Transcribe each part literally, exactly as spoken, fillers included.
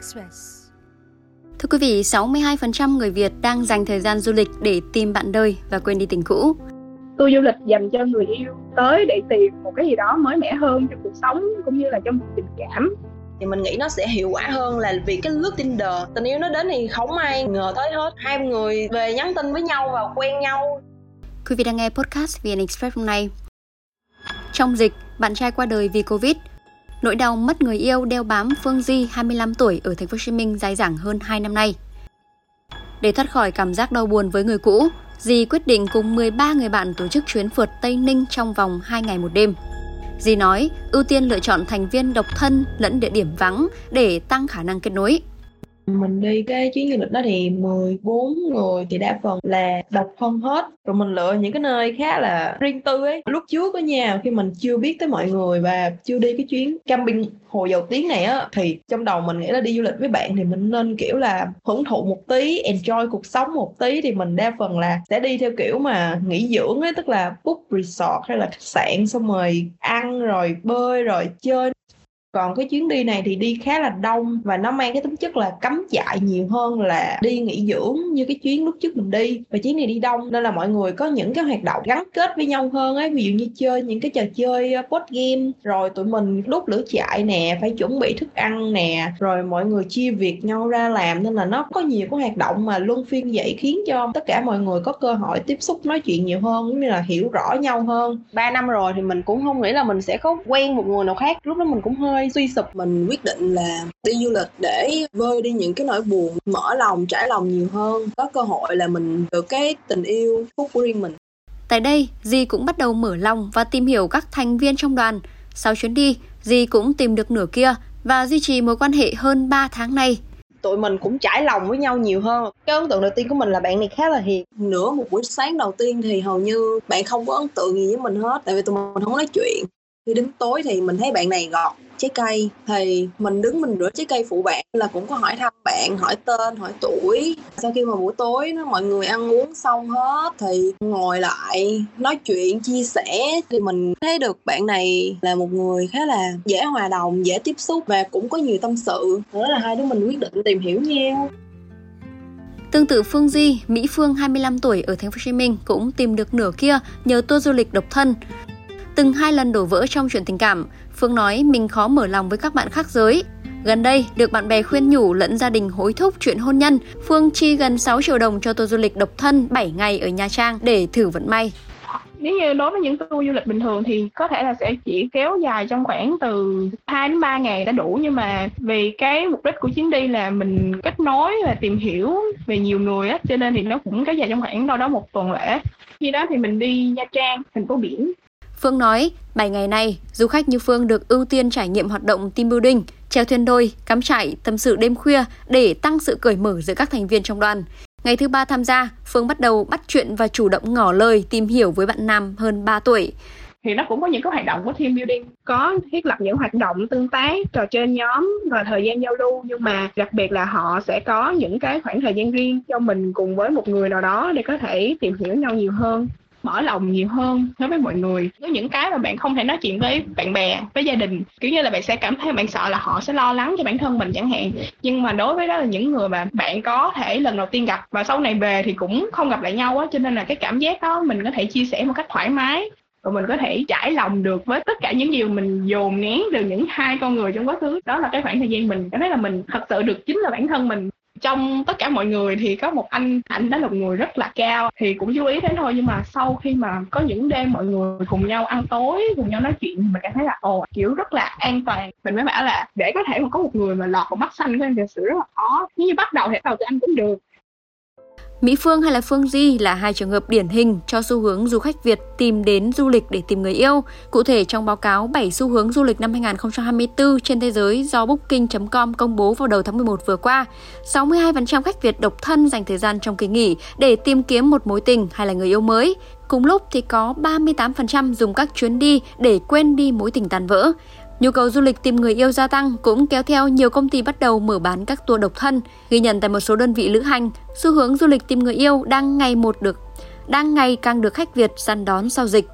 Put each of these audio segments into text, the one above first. Express. Thưa quý vị, sáu mươi hai phần trăm người Việt đang dành thời gian du lịch để tìm bạn đời và quên đi tình cũ. Tour du lịch dành cho người yêu tới để tìm một cái gì đó mới mẻ hơn trong cuộc sống cũng như là trong tình cảm. Thì mình nghĩ nó sẽ hiệu quả hơn là vì cái lướt Tinder. Tình yêu nó đến thì không ai ngờ tới hết. Hai người về nhắn tin với nhau và quen nhau. Quý vị đang nghe podcast vê en Express hôm nay. Trong dịch, bạn trai qua đời vì Covid. Nỗi đau mất người yêu đeo bám Phương Di, hai mươi lăm tuổi ở thành phố Hồ Chí Minh dai dẳng hơn hai năm nay. Để thoát khỏi cảm giác đau buồn với người cũ, Di quyết định cùng mười ba người bạn tổ chức chuyến phượt Tây Ninh trong vòng hai ngày một đêm. Di nói ưu tiên lựa chọn thành viên độc thân lẫn địa điểm vắng để tăng khả năng kết nối. Mình đi cái chuyến du lịch đó thì mười bốn người thì đa phần là độc thân hết. Rồi mình lựa những cái nơi khá là riêng tư ấy. Lúc trước ở nhà khi mình chưa biết tới mọi người và chưa đi cái chuyến camping Hồ Dầu Tiếng này á, thì trong đầu mình nghĩ là đi du lịch với bạn thì mình nên kiểu là hưởng thụ một tí, enjoy cuộc sống một tí. Thì mình đa phần là sẽ đi theo kiểu mà nghỉ dưỡng ấy, tức là book resort hay là khách sạn, xong rồi ăn rồi bơi rồi chơi. Còn cái chuyến đi này thì đi khá là đông và nó mang cái tính chất là cắm trại nhiều hơn là đi nghỉ dưỡng như cái chuyến lúc trước mình đi. Và chuyến này đi đông nên là mọi người có những cái hoạt động gắn kết với nhau hơn ấy, ví dụ như chơi những cái trò chơi board game, rồi tụi mình lúc lửa trại nè, phải chuẩn bị thức ăn nè, rồi mọi người chia việc nhau ra làm, nên là nó có nhiều cái hoạt động mà luân phiên vậy khiến cho tất cả mọi người có cơ hội tiếp xúc, nói chuyện nhiều hơn cũng như là hiểu rõ nhau hơn. Ba năm rồi thì mình cũng không nghĩ là mình sẽ có quen một người nào khác, lúc đó mình cũng hơi suy sụp. Mình quyết định là đi du lịch để vơi đi những cái nỗi buồn, mở lòng, trải lòng nhiều hơn, có cơ hội là mình được cái tình yêu phúc của riêng mình. Tại đây, Di cũng bắt đầu mở lòng và tìm hiểu các thành viên trong đoàn. Sau chuyến đi, Di cũng tìm được nửa kia và duy trì mối quan hệ hơn ba tháng nay. Tụi mình cũng trải lòng với nhau nhiều hơn. Cái ấn tượng đầu tiên của mình là bạn này khá là hiền. Nửa một buổi sáng đầu tiên thì hầu như bạn không có ấn tượng gì với mình hết, tại vì tụi mình không nói chuyện. Khi đến tối thì mình thấy bạn này gọt trái cây, thì mình đứng mình rửa trái cây phụ bạn, là cũng có hỏi thăm bạn, hỏi tên, hỏi tuổi. Sau khi mà buổi tối nó mọi người ăn uống xong hết thì ngồi lại nói chuyện, chia sẻ, thì mình thấy được bạn này là một người khá là dễ hòa đồng, dễ tiếp xúc và cũng có nhiều tâm sự. Đó là hai đứa mình quyết định tìm hiểu nhau. Tương tự Phương Di, Mỹ Phương hai mươi lăm tuổi ở thành phố Hồ Chí Minh cũng tìm được nửa kia nhờ tour du lịch độc thân. Từng hai lần đổ vỡ trong chuyện tình cảm, Phương nói mình khó mở lòng với các bạn khác giới. Gần đây, được bạn bè khuyên nhủ lẫn gia đình hối thúc chuyện hôn nhân, Phương chi gần sáu triệu đồng cho tour du lịch độc thân bảy ngày ở Nha Trang để thử vận may. Nếu như đối với những tour du lịch bình thường thì có thể là sẽ chỉ kéo dài trong khoảng từ hai đến ba ngày đã đủ, nhưng mà vì cái mục đích của chuyến đi là mình kết nối và tìm hiểu về nhiều người á, cho nên thì nó cũng kéo dài trong khoảng đâu đó một tuần lễ. Khi đó thì mình đi Nha Trang, thành phố biển. Phương nói, bảy ngày nay, du khách như Phương được ưu tiên trải nghiệm hoạt động team building, chèo thuyền đôi, cắm trại, tâm sự đêm khuya để tăng sự cởi mở giữa các thành viên trong đoàn. Ngày thứ ba tham gia, Phương bắt đầu bắt chuyện và chủ động ngỏ lời tìm hiểu với bạn nam hơn ba tuổi. Thì nó cũng có những cái hoạt động của team building, có thiết lập những hoạt động tương tác, trò chơi nhóm và thời gian giao lưu, nhưng mà đặc biệt là họ sẽ có những cái khoảng thời gian riêng cho mình cùng với một người nào đó để có thể tìm hiểu nhau nhiều hơn, mở lòng nhiều hơn đối với mọi người. Có những cái mà bạn không thể nói chuyện với bạn bè, với gia đình, kiểu như là bạn sẽ cảm thấy bạn sợ là họ sẽ lo lắng cho bản thân mình chẳng hạn. Nhưng mà đối với đó là những người mà bạn có thể lần đầu tiên gặp và sau này về thì cũng không gặp lại nhau á, cho nên là cái cảm giác đó mình có thể chia sẻ một cách thoải mái, rồi mình có thể trải lòng được với tất cả những điều mình dồn nén từ những hai con người trong quá khứ. Đó là cái khoảng thời gian mình cảm thấy là mình thật sự được chính là bản thân mình. Trong tất cả mọi người thì có một anh, anh đó là một người rất là cao, thì cũng chú ý thế thôi, nhưng mà sau khi mà có những đêm mọi người cùng nhau ăn tối, cùng nhau nói chuyện, mình cảm thấy là ồ, kiểu rất là an toàn. Mình mới bảo là để có thể mà có một người mà lọt vào mắt xanh của em thì sự rất là khó, nhưng như bắt đầu thì đầu từ anh cũng được. Mỹ Phương hay là Phương Di là hai trường hợp điển hình cho xu hướng du khách Việt tìm đến du lịch để tìm người yêu. Cụ thể, trong báo cáo bảy xu hướng du lịch năm hai không hai tư trên thế giới do Booking chấm com công bố vào đầu tháng mười một vừa qua, sáu mươi hai phần trăm khách Việt độc thân dành thời gian trong kỳ nghỉ để tìm kiếm một mối tình hay là người yêu mới. Cùng lúc thì có ba mươi tám phần trăm dùng các chuyến đi để quên đi mối tình tan vỡ. Nhu cầu du lịch tìm người yêu gia tăng cũng kéo theo nhiều công ty bắt đầu mở bán các tour độc thân. Ghi nhận tại một số đơn vị lữ hành, xu hướng du lịch tìm người yêu đang ngày một được đang ngày càng được khách Việt săn đón sau dịch.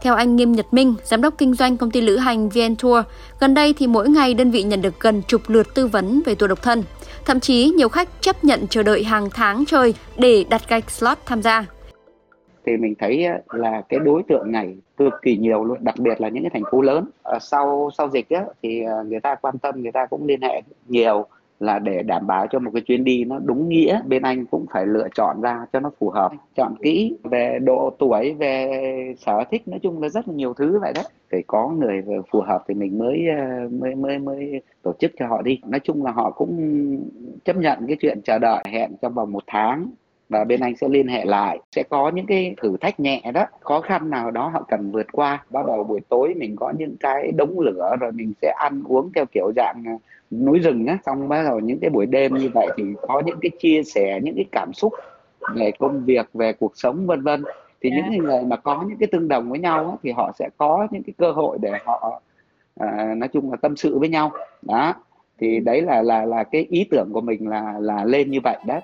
Theo anh Nghiêm Nhật Minh, giám đốc kinh doanh công ty lữ hành VnTour, gần đây thì mỗi ngày đơn vị nhận được gần chục lượt tư vấn về tour độc thân. Thậm chí nhiều khách chấp nhận chờ đợi hàng tháng trời để đặt gạch slot tham gia. Thì mình thấy là cái đối tượng này cực kỳ nhiều luôn, đặc biệt là những cái thành phố lớn. Sau sau dịch á, thì người ta quan tâm, người ta cũng liên hệ nhiều là để đảm bảo cho một cái chuyến đi nó đúng nghĩa. Bên anh cũng phải lựa chọn ra cho nó phù hợp, chọn kỹ về độ tuổi, về sở thích, nói chung là rất là nhiều thứ vậy đó. Để có người phù hợp thì mình mới mới mới mới tổ chức cho họ đi. Nói chung là họ cũng chấp nhận cái chuyện chờ đợi, hẹn trong vòng một tháng. Và bên anh sẽ liên hệ lại, sẽ có những cái thử thách nhẹ đó, khó khăn nào đó họ cần vượt qua. Bắt đầu buổi tối mình có những cái đống lửa, rồi mình sẽ ăn uống theo kiểu dạng núi rừng á. Xong bắt đầu những cái buổi đêm như vậy thì có những cái chia sẻ, những cái cảm xúc về công việc, về cuộc sống vân vân. Thì những người mà có những cái tương đồng với nhau á, thì họ sẽ có những cái cơ hội để họ à, nói chung là tâm sự với nhau đó. Thì đấy là là là cái ý tưởng của mình là là lên như vậy đó.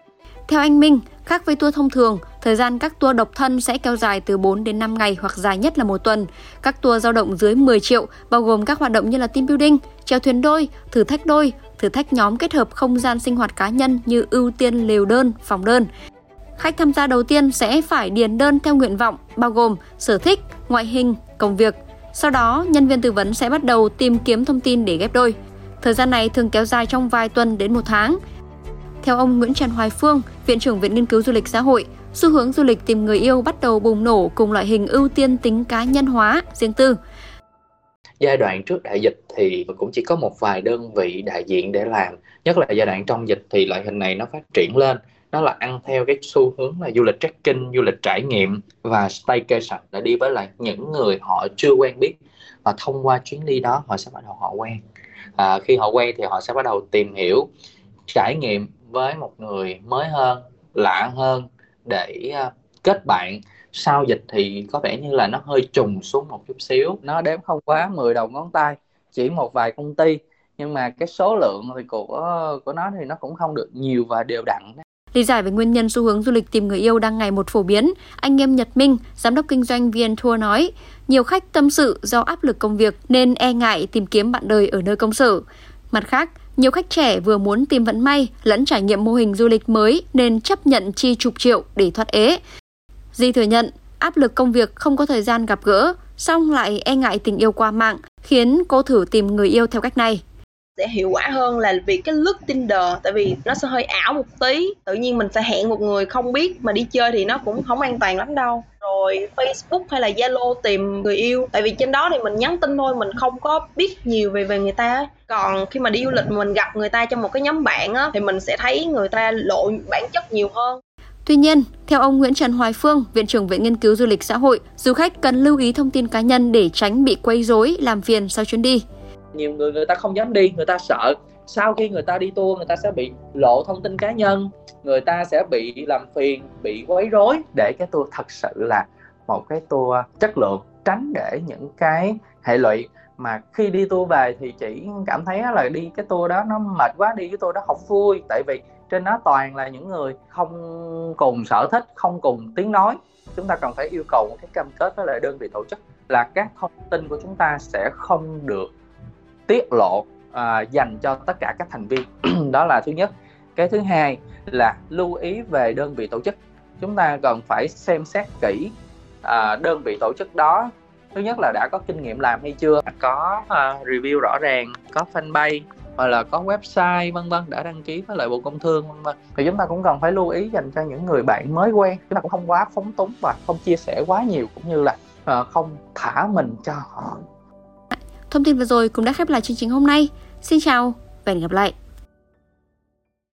Theo anh Minh, khác với tour thông thường, thời gian các tour độc thân sẽ kéo dài từ bốn đến năm ngày hoặc dài nhất là một tuần. Các tour dao động dưới mười triệu, bao gồm các hoạt động như là team building, chèo thuyền đôi, thử thách đôi, thử thách nhóm kết hợp không gian sinh hoạt cá nhân như ưu tiên lều đơn, phòng đơn. Khách tham gia đầu tiên sẽ phải điền đơn theo nguyện vọng, bao gồm sở thích, ngoại hình, công việc. Sau đó, nhân viên tư vấn sẽ bắt đầu tìm kiếm thông tin để ghép đôi. Thời gian này thường kéo dài trong vài tuần đến một tháng. Theo ông Nguyễn Trần Hoài Phương, Viện trưởng Viện Nghiên cứu Du lịch Xã hội, xu hướng du lịch tìm người yêu bắt đầu bùng nổ cùng loại hình ưu tiên tính cá nhân hóa, riêng tư. Giai đoạn trước đại dịch thì cũng chỉ có một vài đơn vị đại diện để làm. Nhất là giai đoạn trong dịch thì loại hình này nó phát triển lên. Nó là ăn theo cái xu hướng là du lịch trekking, du lịch trải nghiệm và staycation để đi với lại những người họ chưa quen biết. Và thông qua chuyến đi đó họ sẽ bắt đầu họ quen. À, khi họ quen thì họ sẽ bắt đầu tìm hiểu, trải nghiệm với một người mới hơn, lạ hơn để uh, kết bạn. Sau dịch thì có vẻ như là nó hơi trùng xuống một chút xíu. Nó đếm không quá mười đầu ngón tay, chỉ một vài công ty. Nhưng mà cái số lượng thì của, của nó thì nó cũng không được nhiều và đều đặn. Lý giải về nguyên nhân xu hướng du lịch tìm người yêu đang ngày một phổ biến, anh Nghiêm Nhật Minh, giám đốc kinh doanh VnTour nói, nhiều khách tâm sự do áp lực công việc nên e ngại tìm kiếm bạn đời ở nơi công sở. Mặt khác, nhiều khách trẻ vừa muốn tìm vận may lẫn trải nghiệm mô hình du lịch mới nên chấp nhận chi chục triệu để thoát ế. Di thừa nhận, áp lực công việc không có thời gian gặp gỡ, song lại e ngại tình yêu qua mạng, khiến cô thử tìm người yêu theo cách này. Sẽ hiệu quả hơn là vì cái lướt Tinder, tại vì nó sẽ hơi ảo một tí. Tự nhiên mình sẽ hẹn một người không biết mà đi chơi thì nó cũng không an toàn lắm đâu. Rồi Facebook hay là Zalo tìm người yêu, tại vì trên đó thì mình nhắn tin thôi, mình không có biết nhiều về về người ta. Còn khi mà đi du lịch mình gặp người ta trong một cái nhóm bạn á, thì mình sẽ thấy người ta lộ bản chất nhiều hơn. Tuy nhiên, theo ông Nguyễn Trần Hoài Phương, Viện trưởng Viện Nghiên cứu Du lịch Xã hội, du khách cần lưu ý thông tin cá nhân để tránh bị quấy rối, làm phiền sau chuyến đi. Nhiều người người ta không dám đi, người ta sợ. Sau khi người ta đi tour, người ta sẽ bị lộ thông tin cá nhân, người ta sẽ bị làm phiền, bị quấy rối. Để cái tour thật sự là một cái tour chất lượng, tránh để những cái hệ lụy mà khi đi tour về thì chỉ cảm thấy là đi cái tour đó nó mệt quá, đi cái tour đó không vui. Tại vì trên đó toàn là những người không cùng sở thích, không cùng tiếng nói. Chúng ta cần phải yêu cầu một cái cam kết với lại đơn vị tổ chức là các thông tin của chúng ta sẽ không được tiết lộ à, dành cho tất cả các thành viên. Đó là thứ nhất. Cái thứ hai là lưu ý về đơn vị tổ chức. Chúng ta cần phải xem xét kỹ à, đơn vị tổ chức đó. Thứ nhất là đã có kinh nghiệm làm hay chưa, có à, review rõ ràng, có fanpage hoặc là có website vân vân, đã đăng ký với lại Bộ Công Thương vân vân. Thì chúng ta cũng cần phải lưu ý dành cho những người bạn mới quen. Chúng ta cũng không quá phóng túng và không chia sẻ quá nhiều, cũng như là à, không thả mình cho họ. Thông tin vừa rồi cũng đã khép lại chương trình hôm nay. Xin chào và hẹn gặp lại.